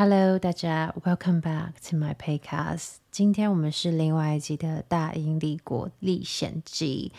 Hello， 大家 ，Welcome back to my podcast。今天我们是另外一集的《大英帝国历险记》。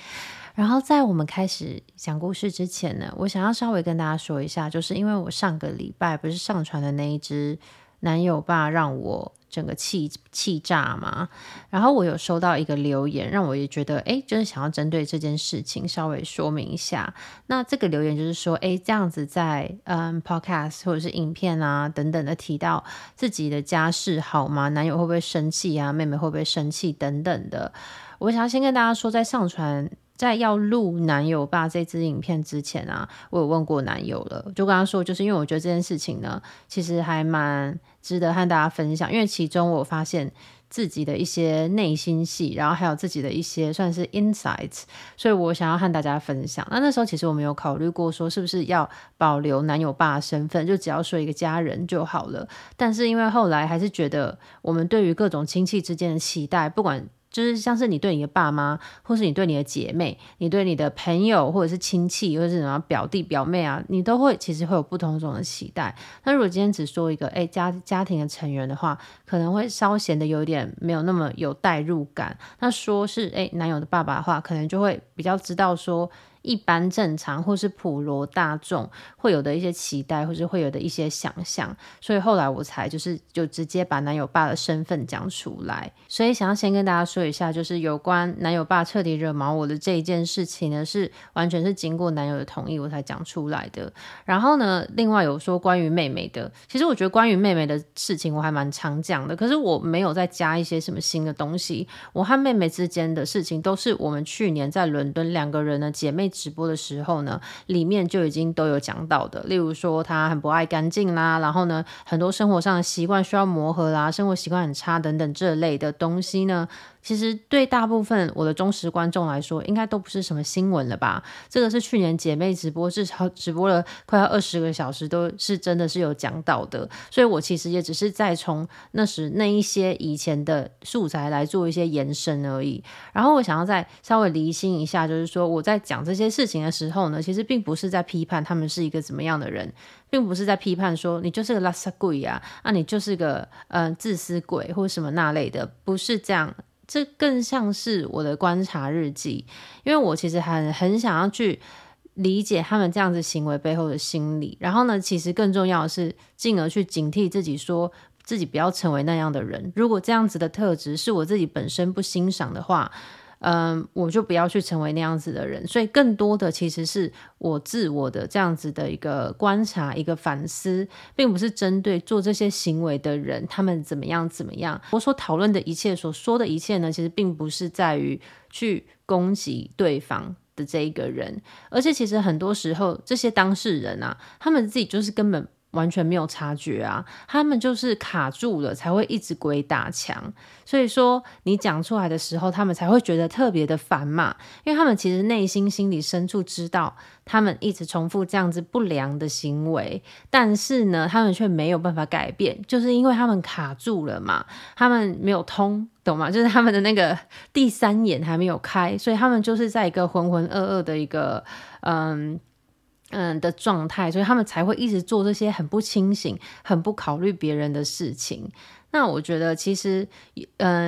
然后在我们开始讲故事之前呢，我想要稍微跟大家说一下，就是因为我上个礼拜不是上传的那一只男友爸让我整个气炸嘛，然后我有收到一个留言，让我也觉得就是想要针对这件事情稍微说明一下。那这个留言就是说这样子在podcast 或者是影片啊等等的提到自己的家事好吗，男友会不会生气啊，妹妹会不会生气等等的。我想要先跟大家说，在要录男友吧这支影片之前啊，我有问过男友了，就跟他说，就是因为我觉得这件事情呢，其实还蛮值得和大家分享，因为其中我发现自己的一些内心戏，然后还有自己的一些算是 insights， 所以我想要和大家分享。那时候其实我们有考虑过说，是不是要保留男友爸的身份，就只要说一个家人就好了。但是因为后来还是觉得，我们对于各种亲戚之间的期待，不管就是像是你对你的爸妈，或是你对你的姐妹，你对你的朋友，或者是亲戚，或者是什么表弟表妹啊，你都会其实会有不同种的期待。那如果今天只说一个家庭的成员的话，可能会稍显得有点没有那么有代入感。那说是男友的爸爸的话，可能就会比较知道说一般正常或是普罗大众会有的一些期待，或是会有的一些想象，所以后来我才就直接把男友爸的身份讲出来。所以想要先跟大家说一下，就是有关男友爸彻底惹毛我的这一件事情呢，是完全是经过男友的同意我才讲出来的。然后呢，另外有说关于妹妹的，其实我觉得关于妹妹的事情我还蛮常讲的，可是我没有再加一些什么新的东西。我和妹妹之间的事情都是我们去年在伦敦两个人的姐妹直播的时候呢，里面就已经都有讲到的，例如说他很不爱干净啦，然后呢很多生活上的习惯需要磨合啦，生活习惯很差等等这类的东西呢，其实对大部分我的忠实观众来说，应该都不是什么新闻了吧。这个是去年姐妹直播至少直播了快要20个小时，都是真的是有讲到的。所以我其实也只是在从那一些以前的素材来做一些延伸而已。然后我想要再稍微厘清一下，就是说我在讲这些事情的时候呢，其实并不是在批判他们是一个怎么样的人，并不是在批判说你就是个垃圾鬼啊，你就是个自私鬼或什么那类的，不是这样。这更像是我的观察日记，因为我其实很想要去理解他们这样子行为背后的心理。然后呢，其实更重要的是，进而去警惕自己，说自己不要成为那样的人。如果这样子的特质是我自己本身不欣赏的话，我就不要去成为那样子的人。所以更多的其实是我自我的这样子的一个观察，一个反思，并不是针对做这些行为的人他们怎么样。我所讨论的一切，所说的一切呢，其实并不是在于去攻击对方的这一个人。而且其实很多时候这些当事人啊，他们自己就是根本完全没有察觉啊，他们就是卡住了才会一直鬼打墙。所以说你讲出来的时候，他们才会觉得特别的烦嘛，因为他们其实内心心理深处知道他们一直重复这样子不良的行为，但是呢他们却没有办法改变，就是因为他们卡住了嘛，他们没有通，懂吗？就是他们的那个第三眼还没有开，所以他们就是在一个浑浑噩噩的一个的状态，所以他们才会一直做这些很不清醒、很不考虑别人的事情。那我觉得其实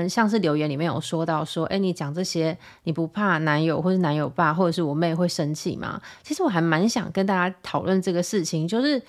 像是留言里面有说到说你讲这些你不怕男友或是男友爸或者是我妹会生气吗？其实我还蛮想跟大家讨论这个事情，就是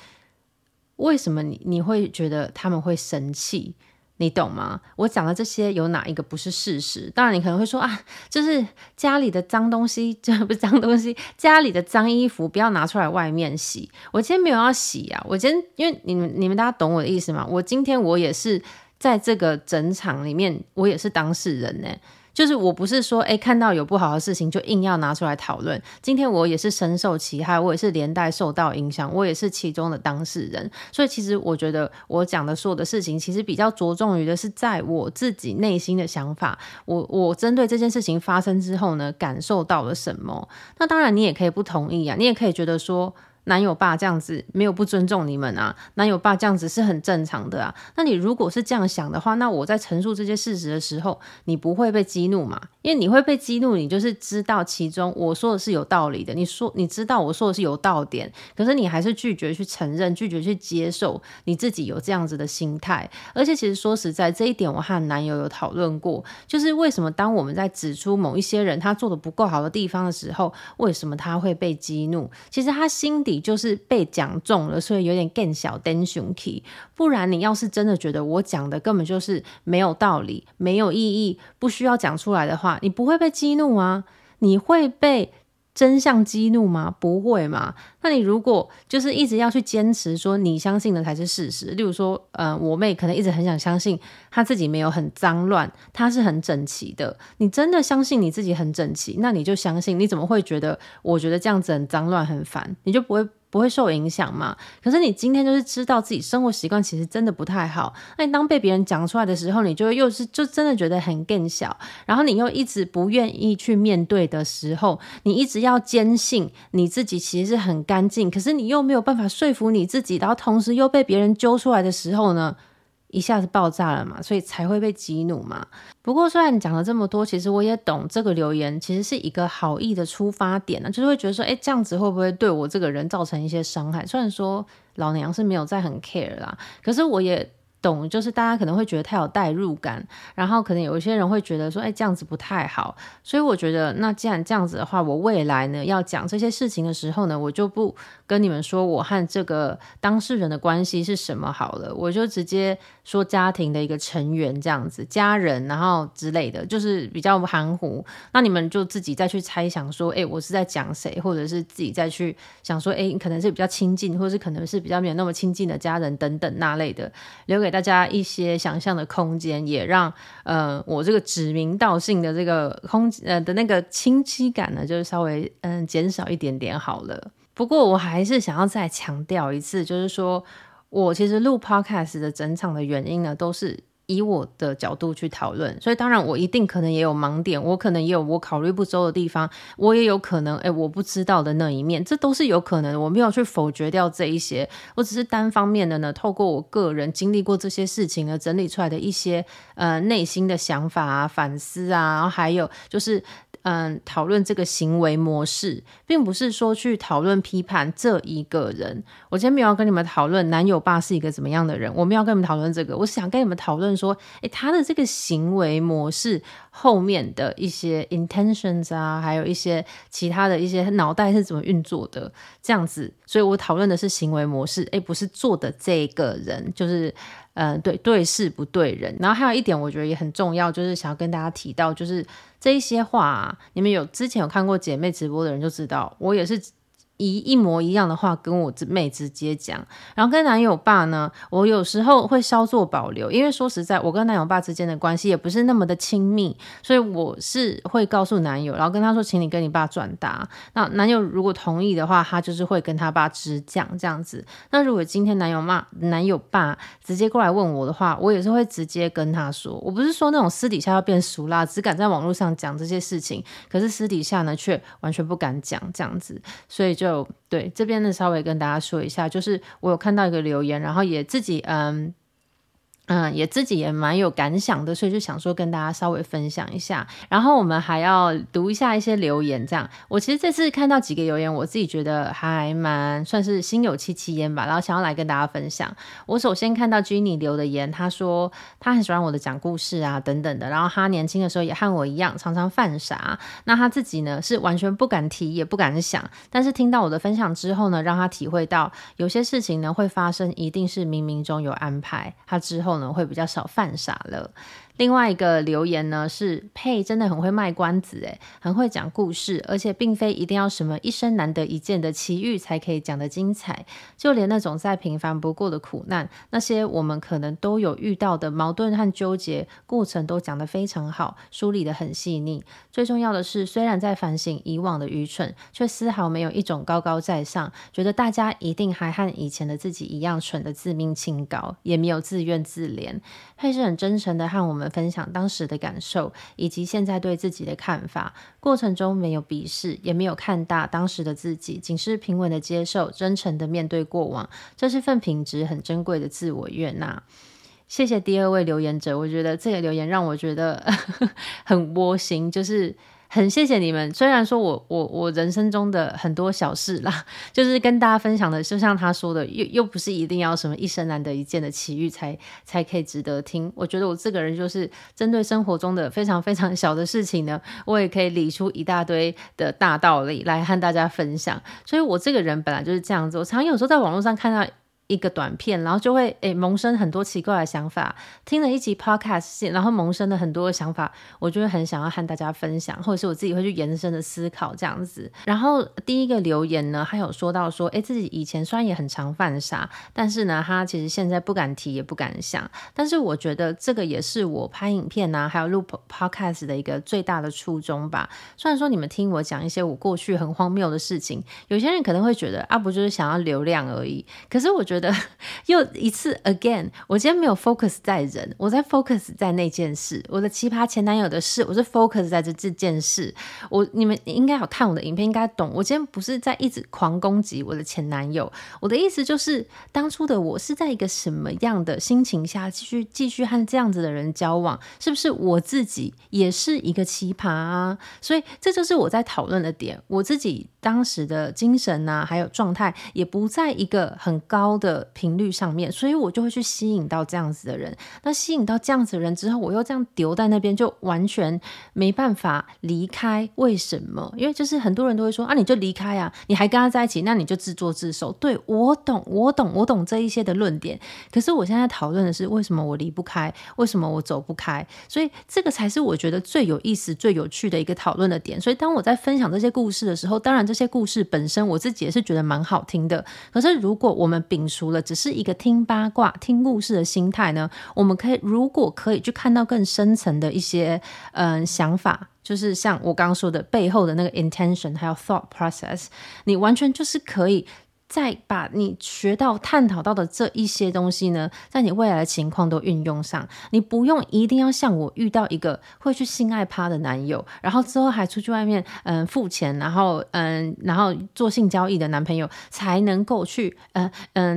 为什么你会觉得他们会生气，你懂吗？我讲的这些有哪一个不是事实？当然你可能会说就是家里的脏东西，这不是脏东西，家里的脏衣服不要拿出来外面洗。我今天没有要洗啊，我今天因为你们大家懂我的意思吗？我今天也是在这个整场里面，我也是当事人呢。就是我不是说看到有不好的事情就硬要拿出来讨论，今天我也是深受其害，我也是连带受到影响，我也是其中的当事人。所以其实我觉得我讲的所有的事情，其实比较着重于的是在我自己内心的想法，我针对这件事情发生之后呢，感受到了什么。那当然你也可以不同意啊，你也可以觉得说男友爸这样子没有不尊重你们啊，男友爸这样子是很正常的啊。那你如果是这样想的话，那我在陈述这些事实的时候你不会被激怒嘛，因为你会被激怒你就是知道其中我说的是有道理的，你知道我说的是有道点，可是你还是拒绝去承认，拒绝去接受你自己有这样子的心态。而且其实说实在，这一点我和男友有讨论过，就是为什么当我们在指出某一些人他做的不够好的地方的时候，为什么他会被激怒，其实他心底就是被讲中了，所以有点更小灯熊气。不然你要是真的觉得我讲的根本就是没有道理，没有意义，不需要讲出来的话，你不会被激怒啊。你会被真相激怒吗？不会嘛。那你如果就是一直要去坚持说你相信的才是事实，例如说我妹可能一直很想相信她自己没有很脏乱，她是很整齐的，你真的相信你自己很整齐，那你就相信，你怎么会觉得我觉得这样子很脏乱很烦，你就不会受影响嘛。可是你今天就是知道自己生活习惯其实真的不太好，那你当被别人讲出来的时候，你就会又是就真的觉得很更小，然后你又一直不愿意去面对的时候，你一直要坚信你自己其实是很干净，可是你又没有办法说服你自己，然后同时又被别人揪出来的时候呢，一下子爆炸了嘛，所以才会被激怒嘛。不过虽然讲了这么多，其实我也懂这个留言其实是一个好意的出发点，就是会觉得说这样子会不会对我这个人造成一些伤害，虽然说老娘是没有在很 care 啦，可是我也懂，就是大家可能会觉得太有代入感，然后可能有一些人会觉得说这样子不太好，所以我觉得那既然这样子的话，我未来呢要讲这些事情的时候呢，我就不跟你们说我和这个当事人的关系是什么好了，我就直接说家庭的一个成员这样子，家人然后之类的，就是比较含糊，那你们就自己再去猜想说我是在讲谁，或者是自己再去想说可能是比较亲近，或者是可能是比较没有那么亲近的家人等等那类的，留给大家一些想象的空间，也让我这个指名道姓的这个的那个亲戚感呢，就是稍微减少一点点好了。不过我还是想要再强调一次，就是说我其实录 podcast 的整场的原因呢，都是以我的角度去讨论，所以当然我一定可能也有盲点，我可能也有我考虑不周的地方，我也有可能我不知道的那一面，这都是有可能，我没有去否决掉这一些，我只是单方面的呢，透过我个人经历过这些事情呢，整理出来的一些内心的想法啊、反思啊，然后还有就是讨论这个行为模式，并不是说去讨论批判这一个人。我今天没有要跟你们讨论男友爸是一个怎么样的人，我没有要跟你们讨论这个，我想跟你们讨论说他的这个行为模式后面的一些 intentions 啊，还有一些其他的一些脑袋是怎么运作的这样子，所以我讨论的是行为模式，不是做的这个人，就是对事不对人。然后还有一点我觉得也很重要，就是想要跟大家提到，就是这一些话啊，你们之前有看过姐妹直播的人就知道，我也是一模一样的话跟我妹直接讲，然后跟男友爸呢，我有时候会稍作保留，因为说实在我跟男友爸之间的关系也不是那么的亲密，所以我是会告诉男友，然后跟他说请你跟你爸转达，那男友如果同意的话，他就是会跟他爸直讲这样子。那如果今天男友爸直接过来问我的话，我也是会直接跟他说，我不是说那种私底下要变熟啦，只敢在网络上讲这些事情，可是私底下呢却完全不敢讲这样子，所以就对，这边呢稍微跟大家说一下，就是我有看到一个留言，然后也自己也自己也蛮有感想的，所以就想说跟大家稍微分享一下。然后我们还要读一下一些留言这样。我其实这次看到几个留言，我自己觉得还蛮算是心有戚戚焉吧，然后想要来跟大家分享。我首先看到 Jenny 留的言，她说她很喜欢我的讲故事啊等等的，然后她年轻的时候也和我一样常常犯傻，那她自己呢是完全不敢提也不敢想，但是听到我的分享之后呢，让她体会到有些事情呢会发生一定是冥冥中有安排，她之后呢会比较少犯傻了。另外一个留言呢是佩真的很会卖关子耶，很会讲故事，而且并非一定要什么一生难得一见的奇遇才可以讲得精彩，就连那种再平凡不过的苦难，那些我们可能都有遇到的矛盾和纠结过程都讲得非常好，梳理得很细腻。最重要的是，虽然在反省以往的愚蠢，却丝毫没有一种高高在上觉得大家一定还和以前的自己一样蠢的自命清高，也没有自怨自怜。佩是很真诚的和我们们分享当时的感受以及现在对自己的看法，过程中没有鄙视，也没有看大当时的自己，仅是平稳的接受，真诚的面对过往，这是份品质很珍贵的自我悦纳。谢谢第二位留言者，我觉得这个留言让我觉得很窝心，就是很谢谢你们。虽然说我人生中的很多小事啦，就是跟大家分享的，就像他说的，又不是一定要什么一生难得一见的奇遇才可以值得听。我觉得我这个人就是针对生活中的非常非常小的事情呢，我也可以理出一大堆的大道理来和大家分享。所以我这个人本来就是这样子，我常有时候在网络上看到一个短片，然后就会萌生很多奇怪的想法，听了一集 podcast 然后萌生了很多的想法，我就会很想要和大家分享，或者是我自己会去延伸的思考这样子。然后第一个留言呢，他有说到说自己以前虽然也很常犯傻，但是呢他其实现在不敢提也不敢想，但是我觉得这个也是我拍影片啊还有录 podcast 的一个最大的初衷吧。虽然说你们听我讲一些我过去很荒谬的事情，有些人可能会觉得不就是想要流量而已，可是我觉得又一次 again， 我今天没有 focus 在人，我在 focus 在那件事，我的奇葩前男友的事，我是 focus 在这件事。你们应该有看我的影片应该懂，我今天不是在一直狂攻击我的前男友，我的意思就是当初的我是在一个什么样的心情下继续和这样子的人交往，是不是我自己也是一个奇葩啊？所以这就是我在讨论的点，我自己当时的精神啊还有状态也不在一个很高的频率上面，所以我就会去吸引到这样子的人。那吸引到这样子的人之后，我又这样丢在那边，就完全没办法离开。为什么？因为就是很多人都会说你就离开啊，你还跟他在一起，那你就自作自受。对，我懂这一些的论点，可是我现在讨论的是为什么我离不开，为什么我走不开，所以这个才是我觉得最有意思最有趣的一个讨论的点。所以当我在分享这些故事的时候，当然这些故事本身我自己也是觉得蛮好听的，可是如果我们摒除了只是一个听八卦听故事的心态呢，我们如果可以去看到更深层的一些想法，就是像我刚刚说的背后的那个 intention 还有 thought process， 你完全就是可以再把你学到探讨到的这一些东西呢，在你未来的情况都运用上。你不用一定要像我遇到一个会去性爱趴的男友，然后之后还出去外面付钱，然后做性交易的男朋友，才能够去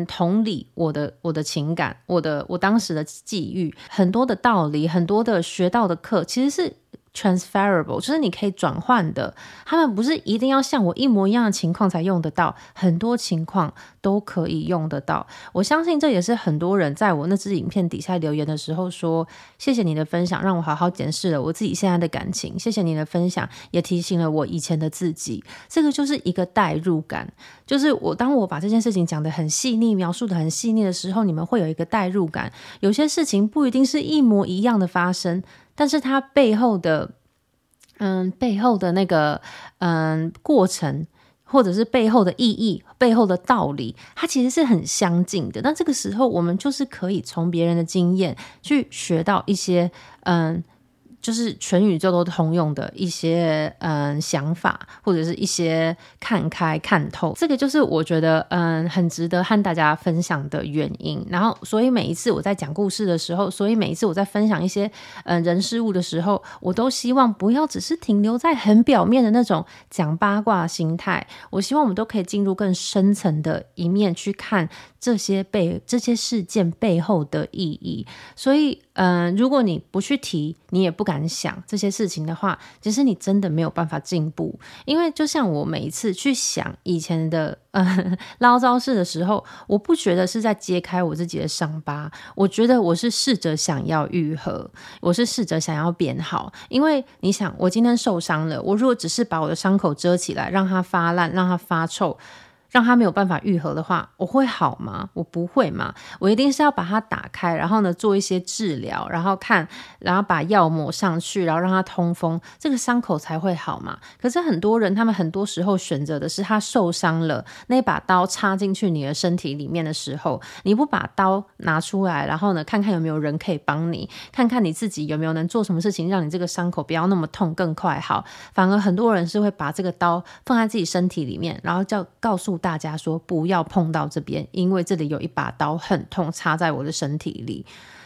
同理我的情感，我当时的际遇。很多的道理，很多的学到的课其实是transferable， 就是你可以转换的，他们不是一定要像我一模一样的情况才用得到，很多情况都可以用得到。我相信这也是很多人在我那支影片底下留言的时候说，谢谢你的分享，让我好好检视了我自己现在的感情，谢谢你的分享，也提醒了我以前的自己。这个就是一个代入感，就是当我把这件事情讲得很细腻，描述得很细腻的时候，你们会有一个代入感。有些事情不一定是一模一样的发生，但是它背后的那个过程，或者是背后的意义，背后的道理，它其实是很相近的。那这个时候我们就是可以从别人的经验去学到一些就是全宇宙都通用的一些想法，或者是一些看开看透。这个就是我觉得很值得和大家分享的原因。然后所以每一次我在讲故事的时候，所以每一次我在分享一些人事物的时候，我都希望不要只是停留在很表面的那种讲八卦心态，我希望我们都可以进入更深层的一面去看这些事件背后的意义。所以如果你不去提，你也不敢想这些事情的话，其实你真的没有办法进步。因为就像我每一次去想以前的唠叨事的时候，我不觉得是在揭开我自己的伤疤，我觉得我是试着想要愈合，我是试着想要变好。因为你想，我今天受伤了，我如果只是把我的伤口遮起来，让它发烂，让它发臭，让它没有办法愈合的话，我会好吗？我不会嘛，我一定是要把它打开，然后呢做一些治疗，然后把药抹上去，然后让它通风，这个伤口才会好嘛。可是很多人他们很多时候选择的是，他受伤了，那把刀插进去你的身体里面的时候，你不把刀拿出来，然后呢看看有没有人可以帮你，看看你自己有没有能做什么事情让你这个伤口不要那么痛更快好，反而很多人是会把这个刀放在自己身体里面，然后告诉大家说不要碰到这边，因为这里有一把刀很痛插在我的身体里，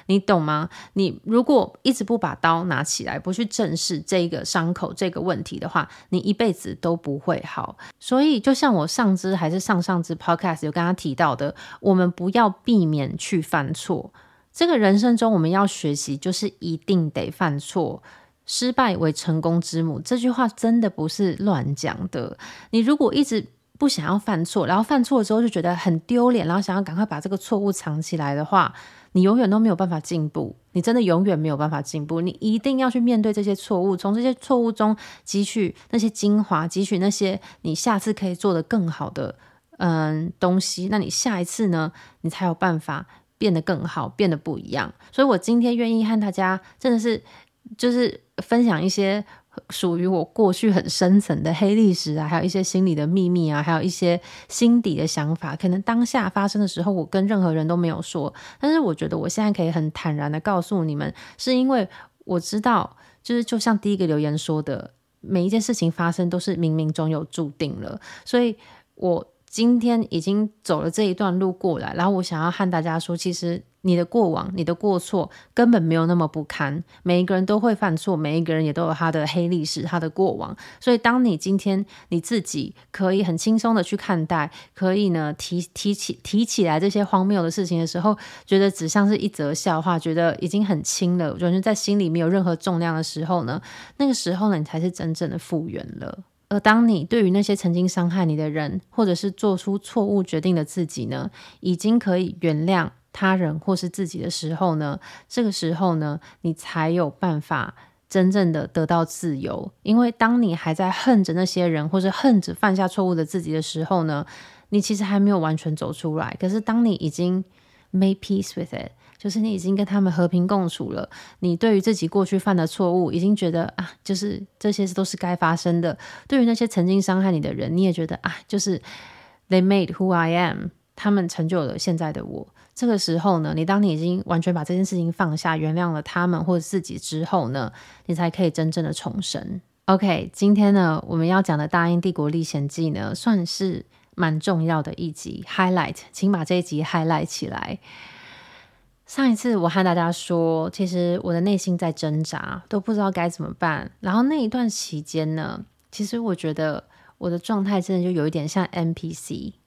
你懂吗？你如果一直不把刀拿起来，不去正视这个伤口这个问题的话，你一辈子都不会好。所以就像我上支还是上上支 podcast 有跟他提到的，我们不要避免去犯错，这个人生中我们要学习就是一定得犯错，失败为成功之母，这句话真的不是乱讲的。你如果一直不想要犯错，然后犯错之后就觉得很丢脸，然后想要赶快把这个错误藏起来的话，你永远都没有办法进步，你真的永远没有办法进步。你一定要去面对这些错误，从这些错误中汲取那些精华，汲取那些你下次可以做得更好的东西，那你下一次呢，你才有办法变得更好，变得不一样。所以我今天愿意和大家真的是就是分享一些属于我过去很深层的黑历史啊，还有一些心理的秘密啊，还有一些心底的想法，可能当下发生的时候我跟任何人都没有说，但是我觉得我现在可以很坦然的告诉你们，是因为我知道就是就像第一个留言说的，每一件事情发生都是冥冥中有注定了，所以我今天已经走了这一段路过来，然后我想要和大家说，其实你的过往你的过错根本没有那么不堪，每一个人都会犯错，每一个人也都有他的黑历史他的过往，所以当你今天你自己可以很轻松的去看待，可以呢 提起来这些荒谬的事情的时候，觉得只像是一则笑话，觉得已经很轻了，就是在心里没有任何重量的时候呢，那个时候呢你才是真正的复原了。而当你对于那些曾经伤害你的人，或者是做出错误决定的自己呢，已经可以原谅他人或是自己的时候呢，这个时候呢你才有办法真正的得到自由。因为当你还在恨着那些人，或是恨着犯下错误的自己的时候呢，你其实还没有完全走出来。可是当你已经 made peace with it， 就是你已经跟他们和平共处了，你对于自己过去犯的错误已经觉得啊，就是这些都是该发生的，对于那些曾经伤害你的人，你也觉得啊，就是 they made who I am， 他们成就了现在的我。这个时候呢，你当你已经完全把这件事情放下，原谅了他们或者自己之后呢，你才可以真正的重生。 OK， 今天呢我们要讲的大英帝国历险记呢，算是蛮重要的一集 highlight， 请把这一集 highlight 起来。上一次我和大家说，其实我的内心在挣扎，都不知道该怎么办，然后那一段期间呢，其实我觉得我的状态真的就有一点像 NPC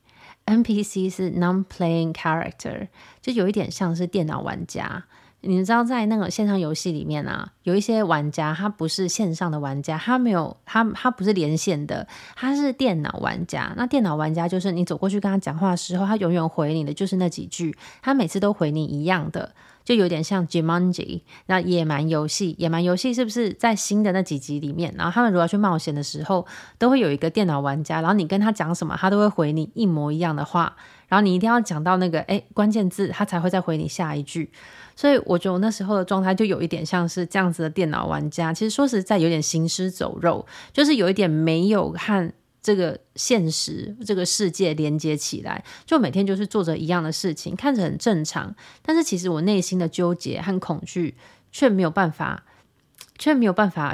是 non-playing character， 就有一点像是电脑玩家。你知道在那个线上游戏里面啊，有一些玩家他不是线上的玩家，他没有 他不是连线的，他是电脑玩家。那电脑玩家就是你走过去跟他讲话的时候，他永远回你的就是那几句，他每次都回你一样的，就有点像 Jumanji 那野蛮游戏。野蛮游戏是不是在新的那几集里面，然后他们如果要去冒险的时候，都会有一个电脑玩家，然后你跟他讲什么他都会回你一模一样的话，然后你一定要讲到那个关键字，他才会再回你下一句。所以我觉得我那时候的状态就有一点像是这样子的电脑玩家，其实说实在有点行尸走肉，就是有一点没有和这个现实这个世界连接起来，就每天就是做着一样的事情，看着很正常，但是其实我内心的纠结和恐惧却没有办法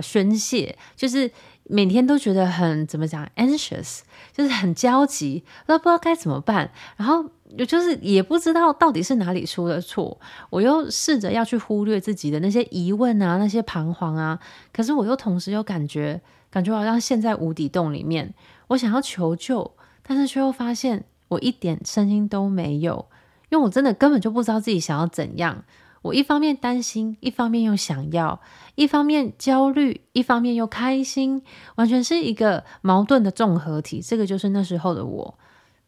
宣泄，就是每天都觉得很怎么讲 anxious， 就是很焦急，都不知道该怎么办，然后就是也不知道到底是哪里出了错。我又试着要去忽略自己的那些疑问啊，那些彷徨啊，可是我又同时又感觉好像陷在无底洞里面，我想要求救，但是却又发现我一点声音都没有，因为我真的根本就不知道自己想要怎样。我一方面担心，一方面又想要，一方面焦虑，一方面又开心，完全是一个矛盾的综合体，这个就是那时候的我。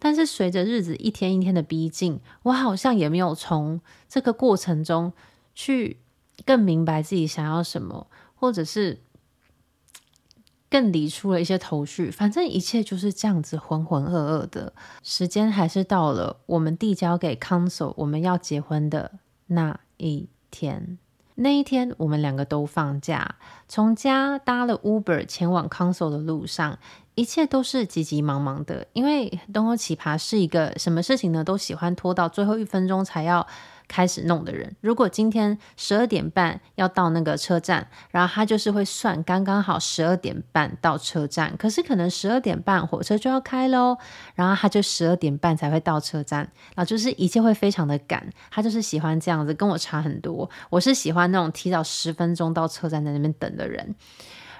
但是随着日子一天一天的逼近，我好像也没有从这个过程中去更明白自己想要什么，或者是更理出了一些头绪，反正一切就是这样子浑浑噩噩的。时间还是到了我们递交给 council 我们要结婚的那一天。那一天我们两个都放假，从家搭了 Uber 前往 council 的路上，一切都是急急忙忙的，因为东欧奇葩是一个什么事情呢都喜欢拖到最后一分钟才要开始弄的人，如果今天12点半要到那个车站，然后他就是会算刚刚好12点半到车站，可是可能12点半火车就要开咯，然后他就12点半才会到车站，然后就是一切会非常的赶，他就是喜欢这样子，跟我差很多，我是喜欢那种提早10分钟到车站在那边等的人。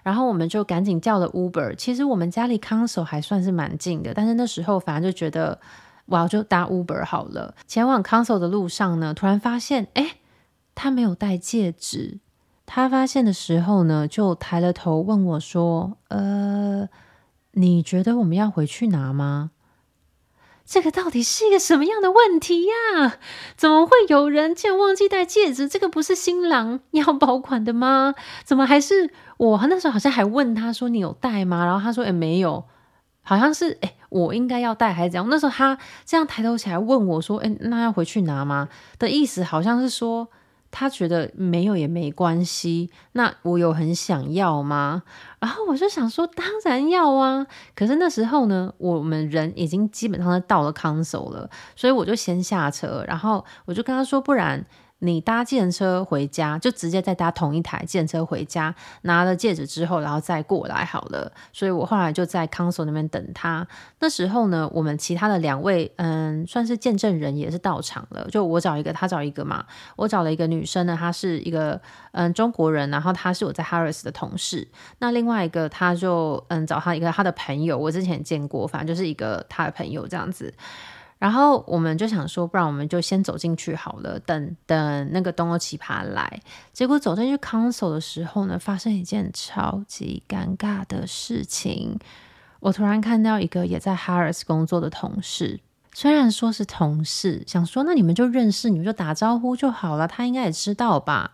然后我们就赶紧叫了 Uber， 其实我们家离 council 还算是蛮近的，但是那时候反正就觉得哇，就搭 Uber 好了。前往 council 的路上呢，突然发现诶，他没有带戒指。他发现的时候呢，就抬了头问我说你觉得我们要回去拿吗？这个到底是一个什么样的问题呀？怎么会有人竟然忘记戴戒指？这个不是新郎要保管的吗？怎么还是我那时候好像还问他说你有戴吗？然后他说没有，好像是我应该要戴还是怎样。那时候他这样抬头起来问我说那要回去拿吗的意思，好像是说他觉得没有也没关系，那我有很想要吗？然后我就想说当然要啊，可是那时候呢我们人已经基本上到了 council 了，所以我就先下车，然后我就跟他说不然你搭计程车回家，就直接再搭同一台计程车回家，拿了戒指之后然后再过来好了。所以我后来就在 council 那边等他。那时候呢我们其他的2位算是见证人也是到场了，就我找一个他找一个嘛。我找了一个女生呢，她是一个中国人，然后她是我在 Harris 的同事。那另外一个她就找她一个她的朋友，我之前见过，反正就是一个她的朋友这样子。然后我们就想说不然我们就先走进去好了，等那个东欧奇葩来。结果走进去 council 的时候呢，发生一件超级尴尬的事情。我突然看到一个也在 Harris 工作的同事，虽然说是同事，想说那你们就认识，你们就打招呼就好了，他应该也知道吧。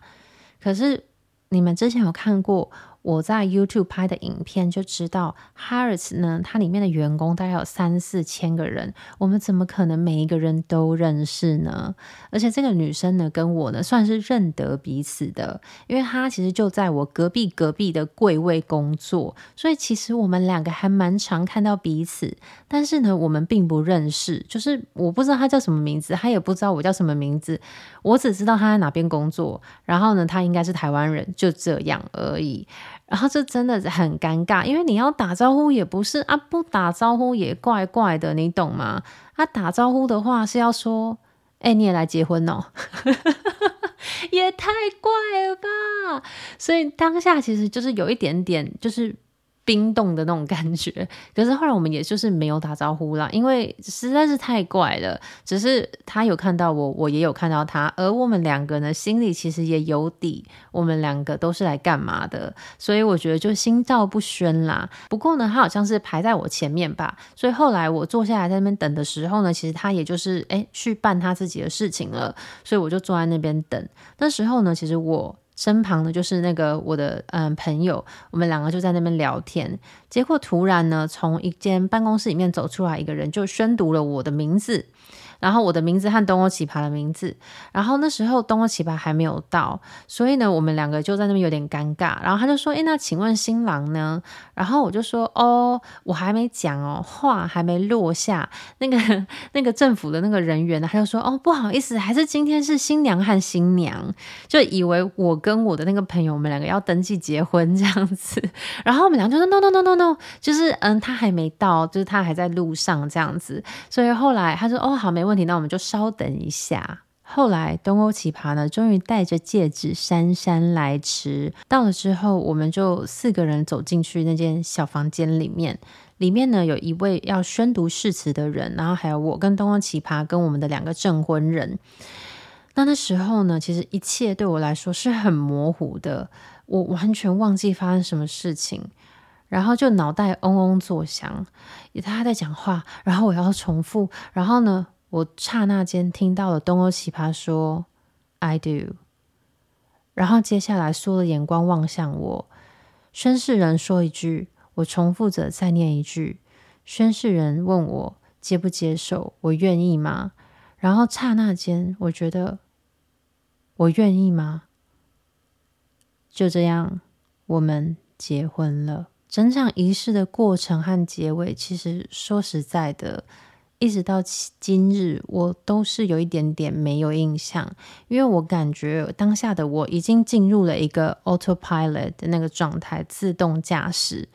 可是你们之前有看过我在 YouTube 拍的影片就知道 Harrods 呢它里面的员工大概有3-4千个人，我们怎么可能每一个人都认识呢？而且这个女生呢跟我呢算是认得彼此的，因为她其实就在我隔壁的柜位工作，所以其实我们2个还蛮常看到彼此，但是呢我们并不认识，就是我不知道她叫什么名字，她也不知道我叫什么名字，我只知道她在哪边工作，然后呢她应该是台湾人，就这样而已。然后这真的很尴尬，因为你要打招呼也不是啊，不打招呼也怪怪的，你懂吗？啊，打招呼的话是要说你也来结婚哦也太怪了吧。所以当下其实就是有一点点就是冰冻的那种感觉，可是后来我们也就是没有打招呼啦，因为实在是太怪了。只是他有看到我，我也有看到他，而我们2个呢心里其实也有底，我们2个都是来干嘛的，所以我觉得就心照不宣啦。不过呢他好像是排在我前面吧，所以后来我坐下来在那边等的时候呢，其实他也就是去办他自己的事情了，所以我就坐在那边等。那时候呢其实我身旁的就是那个我的朋友，我们2个就在那边聊天，结果突然呢从一间办公室里面走出来一个人，就宣读了我的名字，然后我的名字和东欧奇葩的名字。然后那时候东欧奇葩还没有到，所以呢我们2个就在那边有点尴尬。然后他就说那请问新郎呢？然后我就说我还没讲话还没落下，那个政府的那个人员呢他就说不好意思，还是今天是新娘和新娘，就以为我跟我的那个朋友我们2个要登记结婚这样子。然后我们2个就说 no 就是他还没到，就是他还在路上这样子。所以后来他说好没问题，那我们就稍等一下。后来东欧奇葩呢终于带着戒指姗姗来迟，到了之后我们就4个人走进去那间小房间里面，里面呢有一位要宣读誓词的人，然后还有我跟东欧奇葩跟我们的2个证婚人。那时候呢其实一切对我来说是很模糊的，我完全忘记发生什么事情，然后就脑袋嗡嗡作响，他在讲话，然后我要重复，然后呢我刹那间听到了东欧奇葩说 I do， 然后接下来所有的眼光望向我，宣誓人说一句，我重复着再念一句，宣誓人问我接不接受，我愿意吗？然后刹那间我觉得我愿意吗？就这样我们结婚了。整场仪式的过程和结尾其实说实在的一直到今日我都是有一点点没有印象，因为我感觉当下的我已经进入了一个 autopilot 的那个状态，自动驾驶，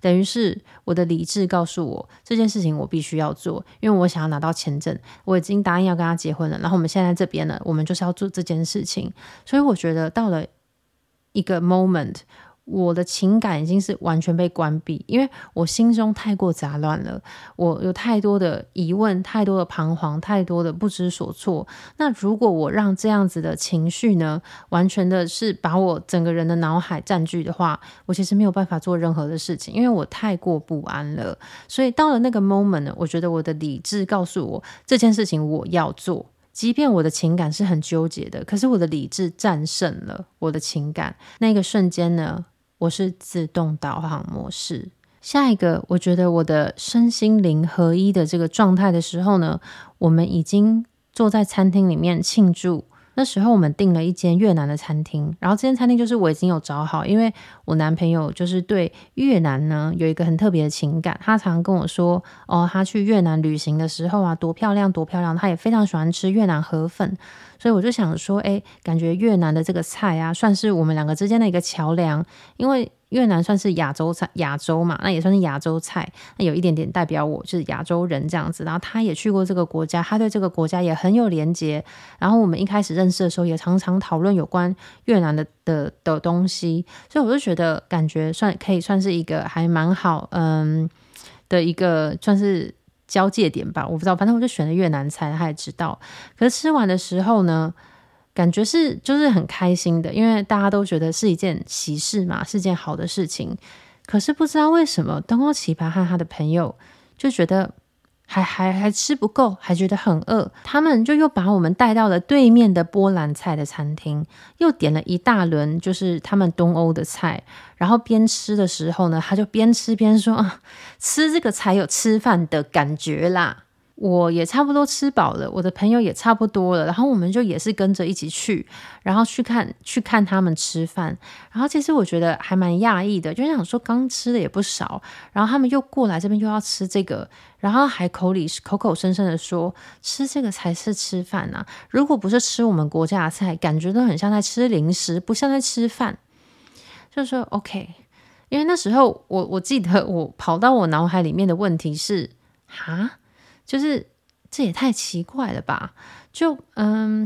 等于是我的理智告诉我这件事情我必须要做，因为我想要拿到签证，我已经答应要跟他结婚了，然后我们现在这边了，我们就是要做这件事情。所以我觉得到了一个 moment， 我的情感已经是完全被关闭，因为我心中太过杂乱了，我有太多的疑问，太多的彷徨，太多的不知所措。那如果我让这样子的情绪呢完全的是把我整个人的脑海占据的话，我其实没有办法做任何的事情，因为我太过不安了。所以到了那个 moment 呢，我觉得我的理智告诉我这件事情我要做，即便我的情感是很纠结的，可是我的理智战胜了我的情感。那个瞬间呢，我是自动导航模式。下一个，我觉得我的身心灵合一的这个状态的时候呢，我们已经坐在餐厅里面庆祝。那时候我们订了一间越南的餐厅，然后这间餐厅就是我已经有找好，因为我男朋友就是对越南呢有一个很特别的情感，他常跟我说哦，他去越南旅行的时候啊，多漂亮多漂亮，他也非常喜欢吃越南河粉。所以我就想说感觉越南的这个菜啊算是我们两个之间的一个桥梁，因为越南算是亚洲嘛，那也算是亚洲菜，那有一点点代表我就是亚洲人这样子。然后他也去过这个国家，他对这个国家也很有连结，然后我们一开始认识的时候也常常讨论有关越南的东西。所以我就觉得感觉可以算是一个还蛮好的一个算是交界点吧，我不知道，反正我就选了越南菜，他也知道。可是吃完的时候呢，感觉是就是很开心的，因为大家都觉得是一件喜事嘛，是件好的事情。可是不知道为什么东欧奇葩和他的朋友就觉得还吃不够，还觉得很饿，他们就又把我们带到了对面的波兰菜的餐厅，又点了一大轮就是他们东欧的菜。然后边吃的时候呢，他就边吃边说吃这个才有吃饭的感觉啦。我也差不多吃饱了，我的朋友也差不多了，然后我们就也是跟着一起去，然后去看他们吃饭。然后其实我觉得还蛮讶异的，就想说刚吃的也不少，然后他们又过来这边又要吃这个，然后还口口声声的说吃这个才是吃饭啊，如果不是吃我们国家的菜，感觉都很像在吃零食，不像在吃饭。就说 OK， 因为那时候我记得我跑到我脑海里面的问题是就是这也太奇怪了吧，就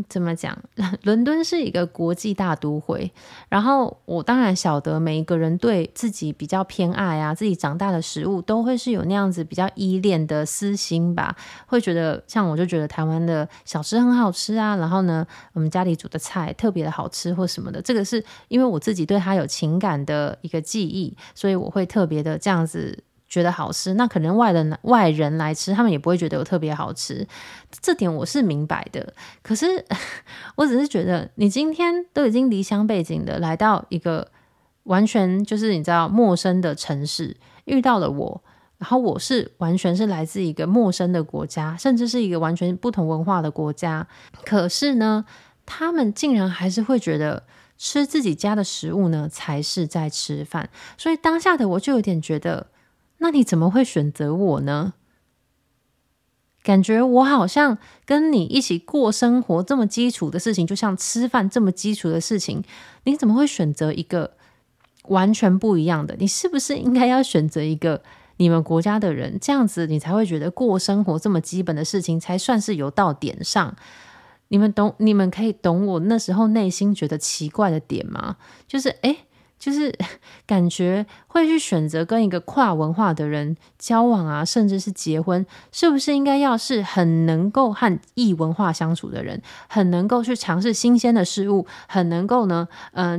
怎么讲，伦敦是一个国际大都会，然后我当然晓得每一个人对自己比较偏爱啊，自己长大的食物都会是有那样子比较依恋的私心吧，会觉得像我就觉得台湾的小吃很好吃啊，然后呢我们家里煮的菜特别的好吃或什么的，这个是因为我自己对它有情感的一个记忆，所以我会特别的这样子觉得好吃。那可能外人来吃，他们也不会觉得有特别好吃，这点我是明白的。可是我只是觉得你今天都已经离乡背井的来到一个完全就是你知道陌生的城市，遇到了我，然后我是完全是来自一个陌生的国家，甚至是一个完全不同文化的国家，可是呢他们竟然还是会觉得吃自己家的食物呢才是在吃饭。所以当下的我就有点觉得，那你怎么会选择我呢？感觉我好像跟你一起过生活这么基础的事情，就像吃饭这么基础的事情，你怎么会选择一个完全不一样的？你是不是应该要选择一个你们国家的人，这样子你才会觉得过生活这么基本的事情才算是有到点上。你们可以懂我那时候内心觉得奇怪的点吗？就是感觉会去选择跟一个跨文化的人交往啊，甚至是结婚，是不是应该要是很能够和异文化相处的人，很能够去尝试新鲜的事物，很能够呢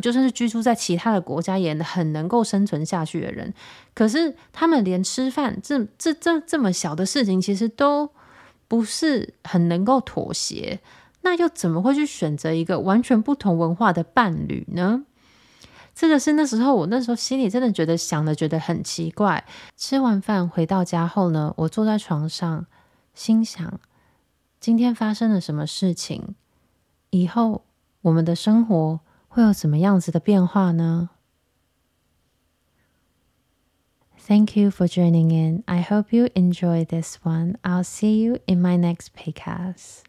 就算是居住在其他的国家也很能够生存下去的人。可是他们连吃饭这么小的事情其实都不是很能够妥协，那又怎么会去选择一个完全不同文化的伴侣呢？这个是我那时候心里真的觉得很奇怪。吃完饭回到家后呢，我坐在床上心想，今天发生了什么事情，以后我们的生活会有什么样子的变化呢？ Thank you for joining in. I hope you enjoy this one. I'll see you in my next podcast.